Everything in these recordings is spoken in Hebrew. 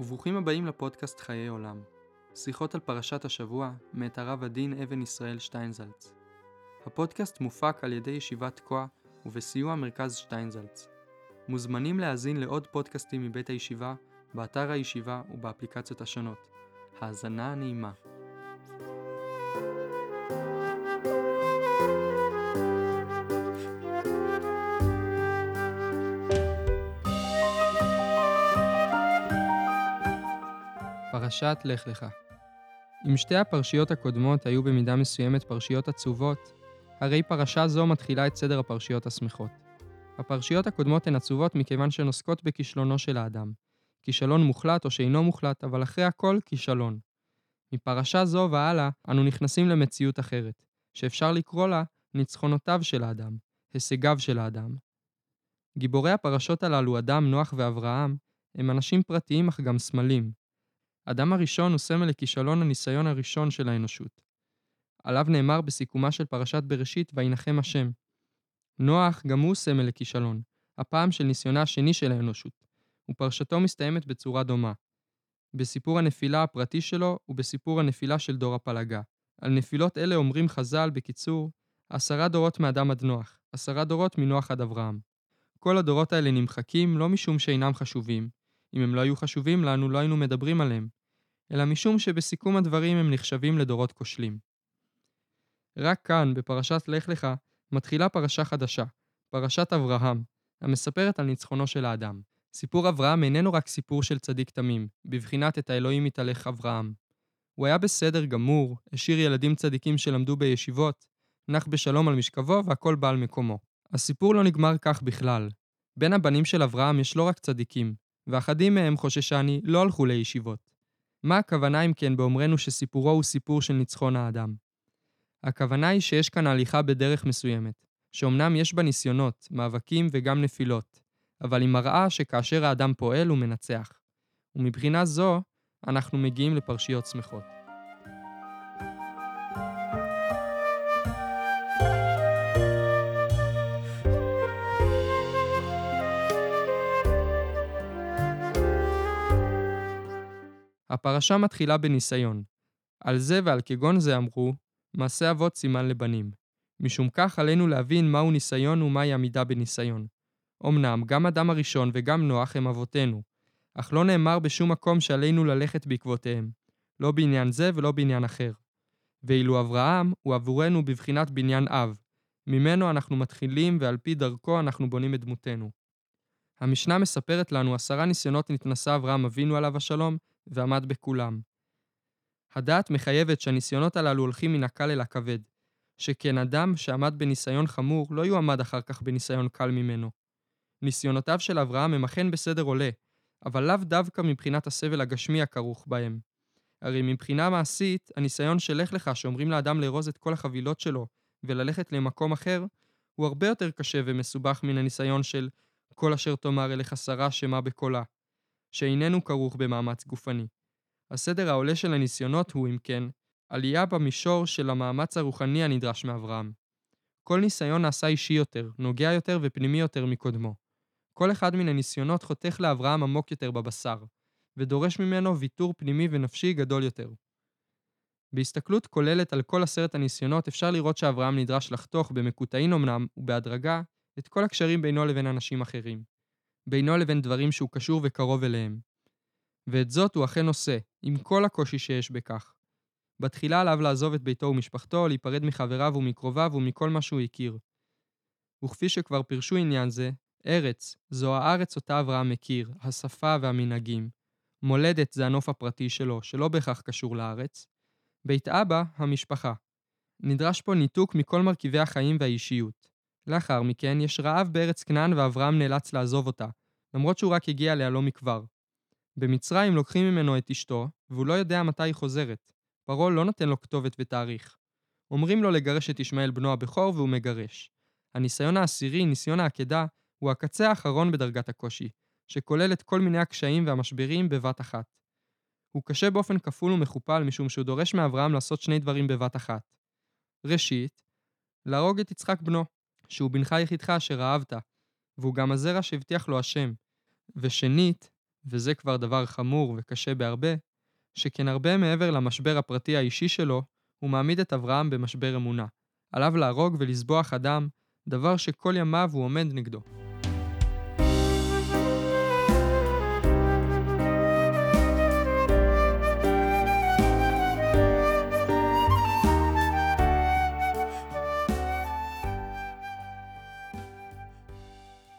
וברוכים הבאים לפודקאסט חיי עולם. שיחות על פרשת השבוע מאת הרב אדין אבן ישראל שטיינזלץ. הפודקאסט מופק על ידי ישיבת תקוע ובסיוע מרכז שטיינזלץ. מוזמנים להאזין לעוד פודקאסטים מבית הישיבה, באתר הישיבה ובאפליקציות השונות. האזנה נעימה. פרשת לך לך. אם שתי הפרשיות הקודמות היו במידה מסוימת פרשיות עצובות, הרי פרשה זו מתחילה את סדר הפרשיות השמחות. הפרשיות הקודמות הן עצובות מכיוון שנוסקות בכישלונו של האדם. כישלון מוחלט או שאינו מוחלט, אבל אחרי הכל כישלון. מפרשה זו והלאה אנו נכנסים למציאות אחרת, שאפשר לקרוא לה ניצחונותיו של האדם, הישגיו של האדם. גיבורי הפרשות הללו, אדם, נוח ואברהם, הם אנשים פרטיים אך גם סמלים. אדם הראשון הוא סמל לכישלון הניסיון הראשון של האנושות. עליו נאמר בסיכומה של פרשת בראשית, וינחם השם. נוח גם הוא סמל לכישלון, הפעם של ניסיונה השני של האנושות, ופרשתו מסתיימת בצורה דומה. בסיפור הנפילה הפרטי שלו ובסיפור הנפילה של דור הפלגה. על נפילות אלה אומרים חז"ל בקיצור, 10 דורות מאדם עד נוח, 10 דורות מנוח עד אברהם. כל הדורות האלה נמחקים לא משום שאינם חשובים, אם הם לא היו חשובים לנו לא היינו מדברים עליהם, אלא משום שבסיכום הדברים הם נחשבים לדורות כושלים. רק כאן, בפרשת לך לך, מתחילה פרשה חדשה, פרשת אברהם, המספרת על ניצחונו של האדם. סיפור אברהם איננו רק סיפור של צדיק תמים, בבחינת את האלוהים מתהלך אברהם. הוא היה בסדר גמור, השאיר ילדים צדיקים שלמדו בישיבות, נח בשלום על משכבו והכל בא על מקומו. הסיפור לא נגמר כך בכלל. בין הבנים של אברהם יש לא רק צדיקים, ואחדים מהם חוששני לא הלכו לישיבות. מה הכוונה אם כן באומרנו שסיפורו הוא סיפור של ניצחון האדם? הכוונה היא שיש כאן הליכה בדרך מסוימת, שאומנם יש בה ניסיונות, מאבקים וגם נפילות, אבל היא מראה שכאשר האדם פועל הוא מנצח. ומבחינה זו אנחנו מגיעים לפרשיות שמחות. הפרשה מתחילה בניסיון. על זה ועל כגון זה אמרו, מעשה אבות סימן לבנים. משום כך עלינו להבין מהו ניסיון ומהי עמידה בניסיון. אמנם גם אדם הראשון וגם נוח הם אבותינו, אך לא נאמר בשום מקום שעלינו ללכת בעקבותיהם, לא בעניין זה ולא בעניין אחר. ואילו אברהם הוא עבורנו בבחינת בניין אב, ממנו אנחנו מתחילים ועל פי דרכו אנחנו בונים את דמותנו. המשנה מספרת לנו 10 ניסיונות נתנסה אברהם אבינו עליו השלום, ועמד בכולם. הדעת מחייבת שהניסיונות הללו הולכים מן הקל אל הכבד, שכן אדם שעמד בניסיון חמור לא יועמד אחר כך בניסיון קל ממנו. ניסיונותיו של אברהם הם אכן בסדר עולה, אבל לאו דווקא מבחינת הסבל הגשמי הכרוך בהם. הרי מבחינה מעשית, הניסיון של לך לך שאומרים לאדם לרוז את כל החבילות שלו וללכת למקום אחר, הוא הרבה יותר קשה ומסובך מן הניסיון של כל אשר תאמר אליך שרה שמה בקולה. שאיננו כרוך במאמץ גופני. הסדר העולה של הניסיונות הוא, אם כן, עלייה במישור של המאמץ הרוחני הנדרש מאברהם. כל ניסיון נעשה אישי יותר, נוגע יותר ופנימי יותר מקודמו. כל אחד מן הניסיונות חותך לאברהם עמוק יותר בבשר, ודורש ממנו ויתור פנימי ונפשי גדול יותר. בהסתכלות כוללת על כל 10 הניסיונות אפשר לראות שאברהם נדרש לחתוך במקוטעין אמנם ובהדרגה את כל הקשרים בינו לבין אנשים אחרים. בינו לבין דברים שהוא קשור וקרוב אליהם. ואת זאת הוא אכן עושה, עם כל הקושי שיש בכך. בתחילה עליו לעזוב את ביתו ומשפחתו, להיפרד מחבריו ומקרוביו ומכל מה שהוא הכיר. וכפי שכבר פירשו עניין זה, ארץ, זו הארץ אותה אברהם מכיר, השפה והמנהגים. מולדת זה הנוף הפרטי שלו, שלא בהכרח קשור לארץ. בית אבא, המשפחה. נדרש פה ניתוק מכל מרכיבי החיים והאישיות. לאחר מכן יש רעב בארץ כנען ואברהם נאלץ לעזוב אותה, למרות שהוא רק הגיע אליה לא מכבר. במצרים לוקחים ממנו את אשתו, והוא לא יודע מתי היא חוזרת. פרעה לא נותן לו כתובת ותאריך. אומרים לו לגרש את ישמעאל בנו הבכור והוא מגרש. הניסיון העשירי, ניסיון העקדה, הוא הקצה האחרון בדרגת הקושי, שכולל את כל מיני הקשיים והמשברים בבת אחת. הוא קשה באופן כפול ומכופל משום שהוא דורש מאברהם לעשות 2 דברים בבת אחת. ראשית, להרוג את יצחק בנו. שהוא בנך יחידך אשר אהבת, והוא גם הזרע שהבטיח לו השם. ושנית, וזה כבר דבר חמור וקשה בהרבה, שכן הרבה מעבר למשבר הפרטי האישי שלו, הוא מעמיד את אברהם במשבר אמונה. עליו להרוג ולסבוח אדם, דבר שכל ימיו הוא עומד נגדו.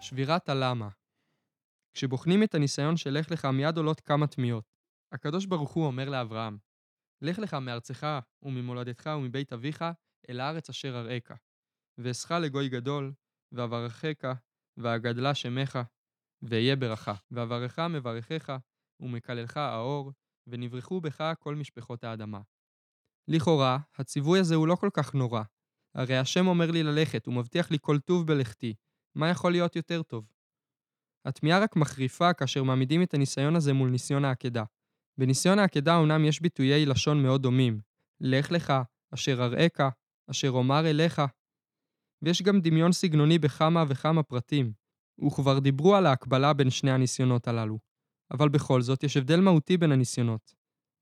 שבירת הלמה. כשבוחנים את הניסיון של לך לך מיד עולות כמה תמיות. הקדוש ברוך הוא אומר לאברהם, לך לך מארצך וממולדתך ומבית אביך אל הארץ אשר אראך, ואסך לגוי גדול, ואברכך, ואגדלה שמך, ואהיה ברכה, ואברך מברכך, ומקללך האור, ונברכו בך כל משפחות האדמה. לכאורה, הציווי הזה הוא לא כל כך נורא. הרי השם אומר לי ללכת, הוא מבטיח לי כל טוב בלכתי, מה יכול להיות יותר טוב? התמיהה רק מחריפה כאשר מעמידים את הניסיון הזה מול ניסיון העקדה. בניסיון העקדה אומנם יש ביטויי לשון מאוד דומים. לך לך, אשר אראך, אשר אומר אליך. ויש גם דמיון סגנוני בכמה וכמה פרטים. וכבר דיברו על ההקבלה בין שני הניסיונות הללו. אבל בכל זאת יש הבדל מהותי בין הניסיונות.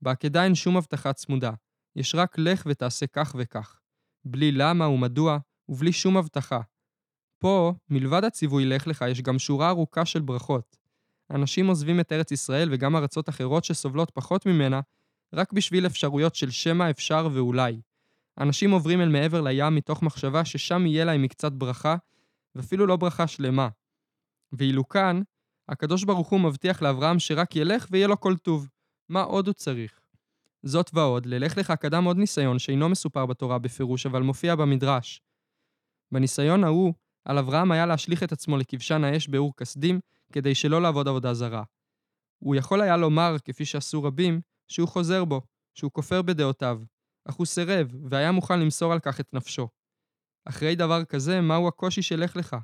בעקדה אין שום הבטחה צמודה. יש רק לך ותעשה כך וכך. בלי למה ומדוע ובלי שום הבטחה. פה, מלבד הציווי לך לך, יש גם שורה ארוכה של ברכות. אנשים עוזבים את ארץ ישראל וגם ארצות אחרות שסובלות פחות ממנה, רק בשביל אפשרויות של שמה אפשר ואולי. אנשים עוברים אל מעבר לים מתוך מחשבה ששם יהיה להם מקצת ברכה, ואפילו לא ברכה שלמה. ואילו כאן, הקדוש ברוך הוא מבטיח לאברהם שרק ילך ויהיה לו כל טוב. מה עוד הוא צריך? זאת ועוד, ללך לך קדם עוד ניסיון שאינו מסופר בתורה בפירוש, אבל מופיע במדרש. בניסיון ההוא, על אברהם היה להשליך את עצמו לכבשן האש באור כסדים, כדי שלא לעבוד עבודה זרה. הוא יכול היה לומר, כפי שעשו רבים, שהוא חוזר בו, שהוא כופר בדעותיו, אך הוא סירב, והיה מוכן למסור על כך את נפשו. אחרי דבר כזה, מהו הקושי שלך לך?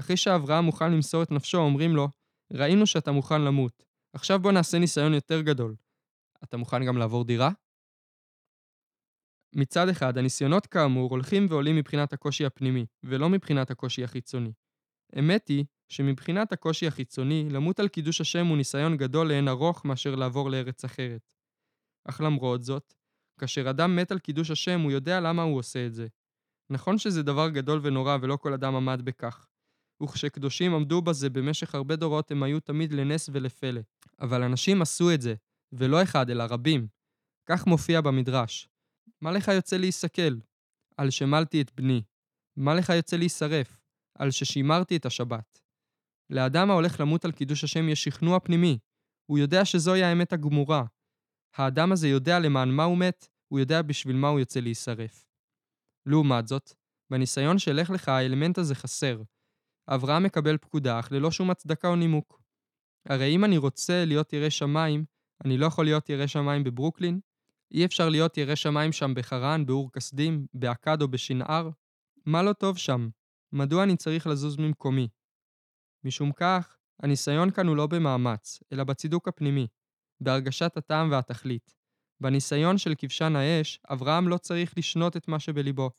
אחרי שאברהם מוכן למסור את נפשו, אומרים לו, ראינו שאתה מוכן למות, עכשיו בוא נעשה ניסיון יותר גדול. אתה מוכן גם לעבור דירה? מצד אחד, הניסיונות כאמור הולכים ועולים מבחינת הקושי הפנימי, ולא מבחינת הקושי החיצוני. אמת היא שמבחינת הקושי החיצוני, למות על קידוש השם הוא ניסיון גדול לאין ארוך מאשר לעבור לארץ אחרת. אך למרות זאת, כאשר אדם מת על קידוש השם הוא יודע למה הוא עושה את זה. נכון שזה דבר גדול ונורא ולא כל אדם עמד בכך. וכשקדושים עמדו בזה במשך הרבה דורות הם היו תמיד לנס ולפלא. אבל אנשים עשו את זה, ולא אחד אלא רבים. כך מופיע במדרש. מה לך יוצא להיסכל? על שמלתי את בני. מה לך יוצא להישרף? על ששימרתי את השבת. לאדם ההולך למות על קידוש השם יש שכנוע פנימי. הוא יודע שזוהי האמת הגמורה. האדם הזה יודע למען מה הוא מת, הוא יודע בשביל מה הוא יוצא להישרף. לעומת זאת, בניסיון שלך לך האלמנט הזה חסר. אברהם מקבל פקודה אך ללא שום הצדקה או נימוק. הרי אם אני רוצה להיות ירא שמיים, אני לא יכול להיות ירא שמיים בברוקלין, אי אפשר להיות ירא שמיים שם בחרן, באור כסדים, באקד או בשנער. מה לא טוב שם? מדוע אני צריך לזוז ממקומי? משום כך, הניסיון כאן הוא לא במאמץ, אלא בצידוק הפנימי, בהרגשת הטעם והתכלית. בניסיון של כבשן האש, אברהם לא צריך לשנות את מה שבליבו.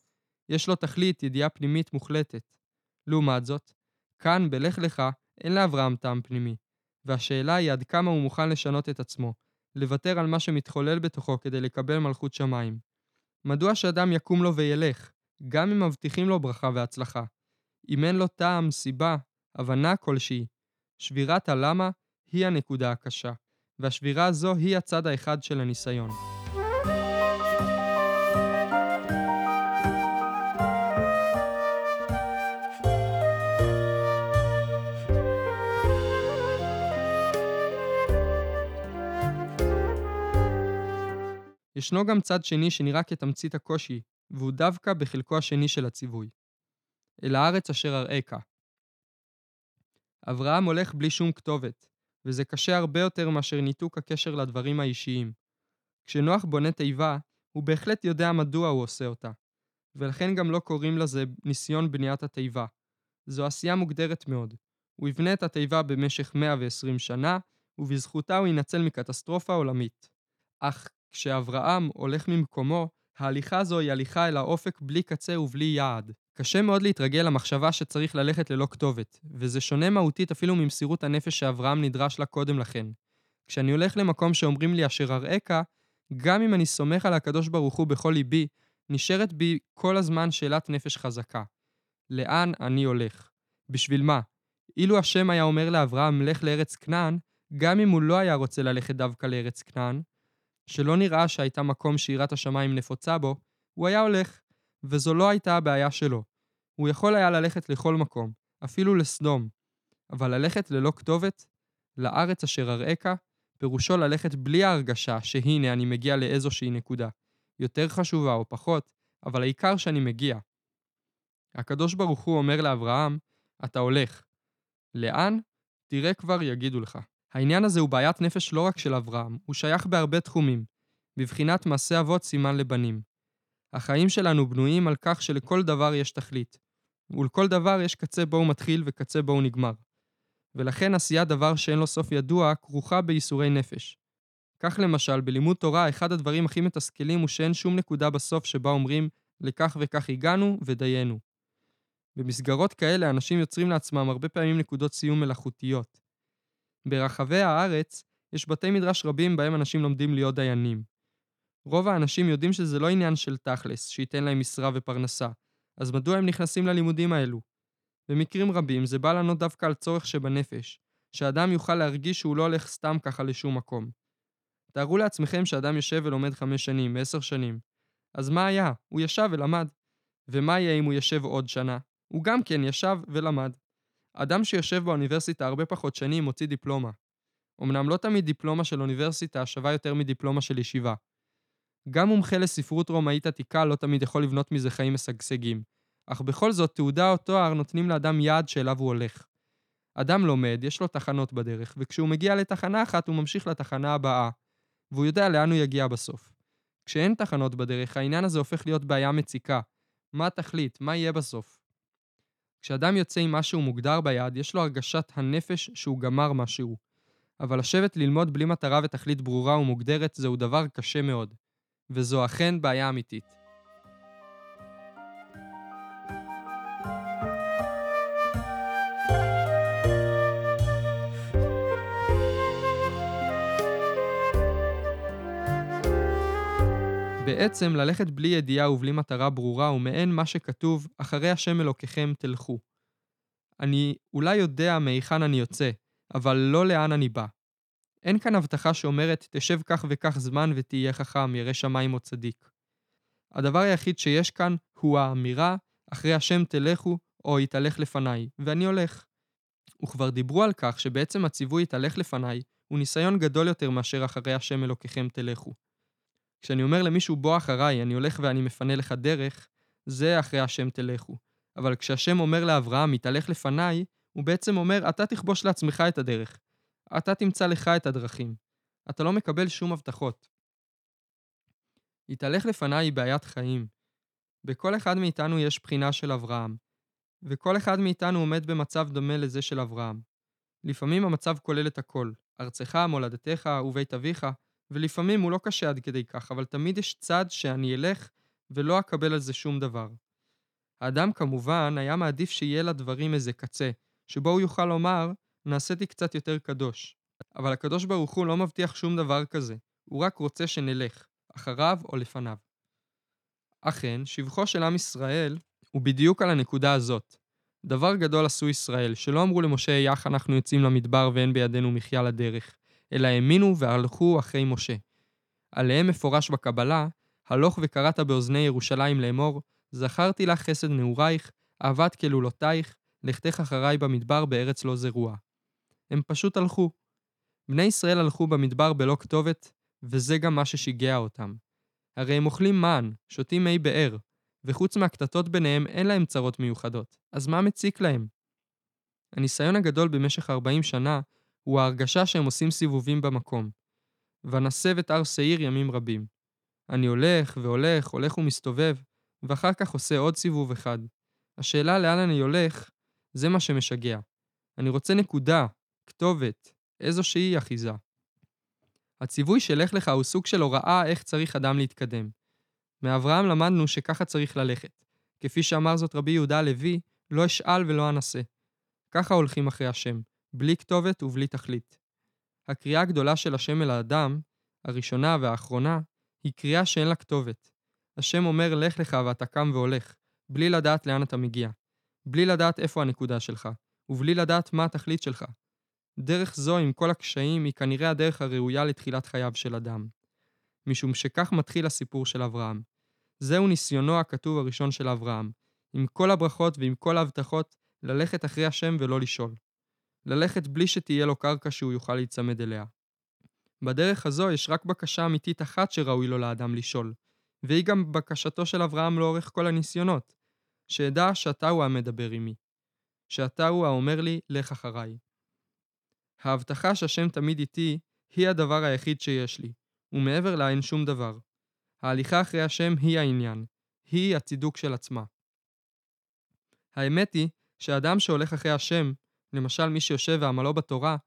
יש לו תכלית, ידיעה פנימית מוחלטת. לעומת זאת, כאן בלך לך אין לאברהם טעם פנימי, והשאלה היא עד כמה הוא מוכן לשנות את עצמו, לוותר על מה שמתחולל בתוכו כדי לקבל מלכות שמיים. מדוע שאדם יקום לו וילך, גם אם מבטיחים לו ברכה והצלחה? אם אין לו טעם, סיבה, הבנה כלשהי. שבירת הלמה היא הנקודה הקשה, והשבירה הזו היא הצד האחד של הניסיון. ישנו גם צד שני שנראה כתמצית הקושי, והוא דווקא בחלקו השני של הציווי. אל הארץ אשר אראך. אברהם הולך בלי שום כתובת, וזה קשה הרבה יותר מאשר ניתוק הקשר לדברים האישיים. כשנוח בונה תיבה, הוא בהחלט יודע מדוע הוא עושה אותה, ולכן גם לא קוראים לזה ניסיון בניית התיבה. זו עשייה מוגדרת מאוד. הוא יבנה את התיבה במשך 120 שנה, ובזכותה הוא ינצל מקטסטרופה עולמית. אך כשאברהם הולך ממקומו, ההליכה זו היא הליכה אל האופק בלי קצה ובלי יעד. קשה מאוד להתרגל למחשבה שצריך ללכת ללא כתובת, וזה שונה מהותית אפילו ממסירות הנפש שאברהם נדרש לה קודם לכן. כשאני הולך למקום שאומרים לי אשר אראך, גם אם אני סומך על הקדוש ברוך הוא בכל ליבי, נשארת בי כל הזמן שאלת נפש חזקה. לאן אני הולך? בשביל מה? אילו השם היה אומר לאברהם לך לארץ כנען, גם אם הוא לא היה רוצה ללכת דווקא לארץ כנען, שלא נראה שהייתה מקום שיראת השמיים נפוצה בו, הוא היה הולך, וזו לא הייתה הבעיה שלו. הוא יכול היה ללכת לכל מקום, אפילו לסדום, אבל ללכת ללא כתובת, לארץ אשר אראך, פירושו ללכת בלי ההרגשה שהנה אני מגיע לאיזושהי נקודה, יותר חשובה או פחות, אבל העיקר שאני מגיע. הקדוש ברוך הוא אומר לאברהם, אתה הולך. לאן? תראה כבר יגידו לך. העניין הזה הוא בעיית נפש לא רק של אברהם, הוא שייך בהרבה תחומים, בבחינת מעשה אבות סימן לבנים. החיים שלנו בנויים על כך שלכל דבר יש תכלית, ולכל דבר יש קצה בו הוא מתחיל וקצה בו הוא נגמר. ולכן עשיית דבר שאין לו סוף ידוע כרוכה בייסורי נפש. כך למשל, בלימוד תורה אחד הדברים הכי מתסכלים הוא שאין שום נקודה בסוף שבה אומרים לכך וכך הגענו ודיינו. במסגרות כאלה אנשים יוצרים לעצמם הרבה פעמים נקודות סיום מלאכותיות. ברחבי הארץ יש בתי מדרש רבים בהם אנשים לומדים להיות דיינים. רוב האנשים יודעים שזה לא עניין של תכלס, שייתן להם משרה ופרנסה, אז מדוע הם נכנסים ללימודים האלו? במקרים רבים זה בא לנו דווקא על צורך שבנפש, שאדם יוכל להרגיש שהוא לא הולך סתם ככה לשום מקום. תארו לעצמכם שאדם יושב ולומד 5 שנים, 10 שנים. אז מה היה? הוא ישב ולמד. ומה יהיה אם הוא ישב עוד שנה? הוא גם כן ישב ולמד. אדם שיושב באוניברסיטה הרבה פחות שנים מוציא דיפלומה. אמנם לא תמיד דיפלומה של אוניברסיטה שווה יותר מדיפלומה של ישיבה. גם מומחה לספרות רומאית עתיקה לא תמיד יכול לבנות מזה חיים משגשגים, אך בכל זאת תעודה או תואר נותנים לאדם יעד שאליו הוא הולך. אדם לומד, יש לו תחנות בדרך, וכשהוא מגיע לתחנה אחת הוא ממשיך לתחנה הבאה, והוא יודע לאן הוא יגיע בסוף. כשאין תחנות בדרך, העניין הזה הופך להיות בעיה מציקה. מה התכלית? מה יהיה בסוף? כשאדם יוצא עם משהו מוגדר ביד, יש לו הרגשת הנפש שהוא גמר משהו. אבל לשבת ללמוד בלי מטרה ותכלית ברורה ומוגדרת זהו דבר קשה מאוד. וזו אכן בעיה אמיתית. בעצם ללכת בלי ידיעה ובלי מטרה ברורה ומעין מה שכתוב, אחרי השם אלוקיכם תלכו. אני אולי יודע מהיכן אני יוצא, אבל לא לאן אני בא. אין כאן הבטחה שאומרת תשב כך וכך זמן ותהיה חכם, ירא שמיים או צדיק. הדבר היחיד שיש כאן הוא האמירה, אחרי השם תלכו או יתהלך לפניי, ואני הולך. וכבר דיברו על כך שבעצם הציווי יתהלך לפניי הוא ניסיון גדול יותר מאשר אחרי השם אלוקיכם תלכו. כשאני אומר למישהו בוא אחריי, אני הולך ואני מפנה לך דרך, זה אחרי השם תלכו. אבל כשהשם אומר לאברהם, יתהלך לפניי, הוא בעצם אומר, אתה תכבוש לעצמך את הדרך. אתה תמצא לך את הדרכים. אתה לא מקבל שום הבטחות. יתהלך לפניי היא בעיית חיים. בכל אחד מאיתנו יש בחינה של אברהם. וכל אחד מאיתנו עומד במצב דומה לזה של אברהם. לפעמים המצב כולל את הכל. ארצך, מולדתך, ובית אביך, ולפעמים הוא לא קשה עד כדי כך, אבל תמיד יש צד שאני אלך ולא אקבל על זה שום דבר. האדם כמובן היה מעדיף שיהיה לדברים איזה קצה, שבו הוא יוכל לומר, נעשיתי קצת יותר קדוש. אבל הקדוש ברוך הוא לא מבטיח שום דבר כזה, הוא רק רוצה שנלך, אחריו או לפניו. אכן, שבחו של עם ישראל הוא בדיוק על הנקודה הזאת. דבר גדול עשו ישראל, שלא אמרו למשה, יח אנחנו יוצאים למדבר ואין בידינו מחיה לדרך. אלא האמינו והלכו אחרי משה. עליהם מפורש בקבלה, הלוך וקראת באוזני ירושלים לאמור, זכרתי לך חסד נעורייך, אהבת כלולותייך, לכתך אחריי במדבר בארץ לא זרוע. הם פשוט הלכו. בני ישראל הלכו במדבר בלא כתובת, וזה גם מה ששיגע אותם. הרי הם אוכלים מן, שותים מי באר, וחוץ מהקטטות ביניהם אין להם צרות מיוחדות. אז מה מציק להם? הניסיון הגדול במשך 40 שנה, הוא ההרגשה שהם עושים סיבובים במקום. ונסב את הר סעיר ימים רבים. אני הולך והולך, הולך ומסתובב, ואחר כך עושה עוד סיבוב אחד. השאלה לאן אני הולך, זה מה שמשגע. אני רוצה נקודה, כתובת, איזושהי אחיזה. הציווי שלך לך הוא סוג של הוראה איך צריך אדם להתקדם. מאברהם למדנו שככה צריך ללכת. כפי שאמר זאת רבי יהודה הלוי, לא אשאל ולא אנסה. ככה הולכים אחרי השם, בלי כתובת ובלי תכלית. הקריאה הגדולה של השם אל האדם, הראשונה והאחרונה, היא קריאה שאין לה כתובת. השם אומר לך לך ואתה קם והולך, בלי לדעת לאן אתה מגיע, בלי לדעת איפה הנקודה שלך, ובלי לדעת מה התכלית שלך. דרך זו עם כל הקשיים היא כנראה הדרך הראויה לתחילת חייו של אדם. משום שכך מתחיל הסיפור של אברהם. זהו ניסיונו הכתוב הראשון של אברהם, עם כל הברכות ועם כל ההבטחות, ללכת אחרי השם ולא לשאול. ללכת בלי שתהיה לו קרקע שהוא יוכל להצמד אליה. בדרך הזו יש רק בקשה אמיתית אחת שראוי לו לאדם לשאול, והיא גם בקשתו של אברהם לאורך כל הניסיונות, שידע שאתה הוא המדבר עמי, שאתה הוא האומר לי, לך אחריי. ההבטחה שהשם תמיד איתי היא הדבר היחיד שיש לי, ומעבר לה אין שום דבר. ההליכה אחרי השם היא העניין, היא הצידוק של עצמה. האמת היא שהאדם שהולך אחרי השם, למשל מי שיושב ועמלו בתורה,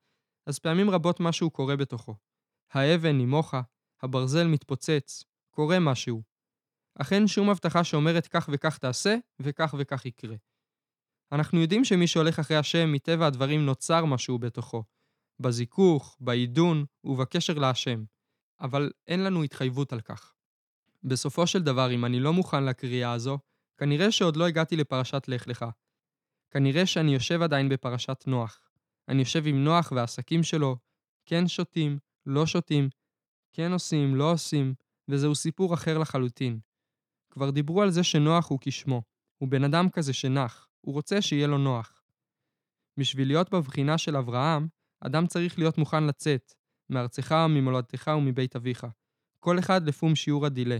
אז פעמים רבות משהו קורה בתוכו. האבן נימוכה, הברזל מתפוצץ, קורה משהו. אך אין שום הבטחה שאומרת כך וכך תעשה וכך וכך יקרה. אנחנו יודעים שמי שהולך אחרי השם מטבע הדברים נוצר משהו בתוכו, בזיכוך, בעידון ובקשר להשם, אבל אין לנו התחייבות על כך. בסופו של דבר, אם אני לא מוכן לקריאה הזו, כנראה שעוד לא הגעתי לפרשת לך לך. כנראה שאני יושב עדיין בפרשת נוח. אני יושב עם נוח והעסקים שלו, כן שותים, לא שותים, כן עושים, לא עושים, וזהו סיפור אחר לחלוטין. כבר דיברו על זה שנוח הוא כשמו, הוא בן אדם כזה שנח, הוא רוצה שיהיה לו נוח. בשביל להיות בבחינה של אברהם, אדם צריך להיות מוכן לצאת, מארצך, ממולדתך ומבית אביך. כל אחד לפום שיעור הדילה.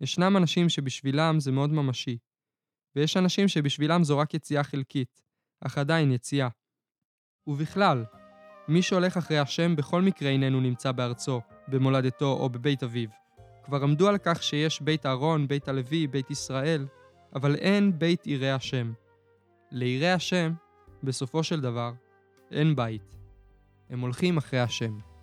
ישנם אנשים שבשבילם זה מאוד ממשי, ויש אנשים שבשבילם זו רק יציאה חלקית, אך עדיין יציאה. ובכלל, מי שהולך אחרי השם בכל מקרה איננו נמצא בארצו, במולדתו או בבית אביו. כבר עמדו על כך שיש בית אהרון, בית הלוי, בית ישראל, אבל אין בית ירא השם. לירא השם, בסופו של דבר, אין בית. הם הולכים אחרי השם.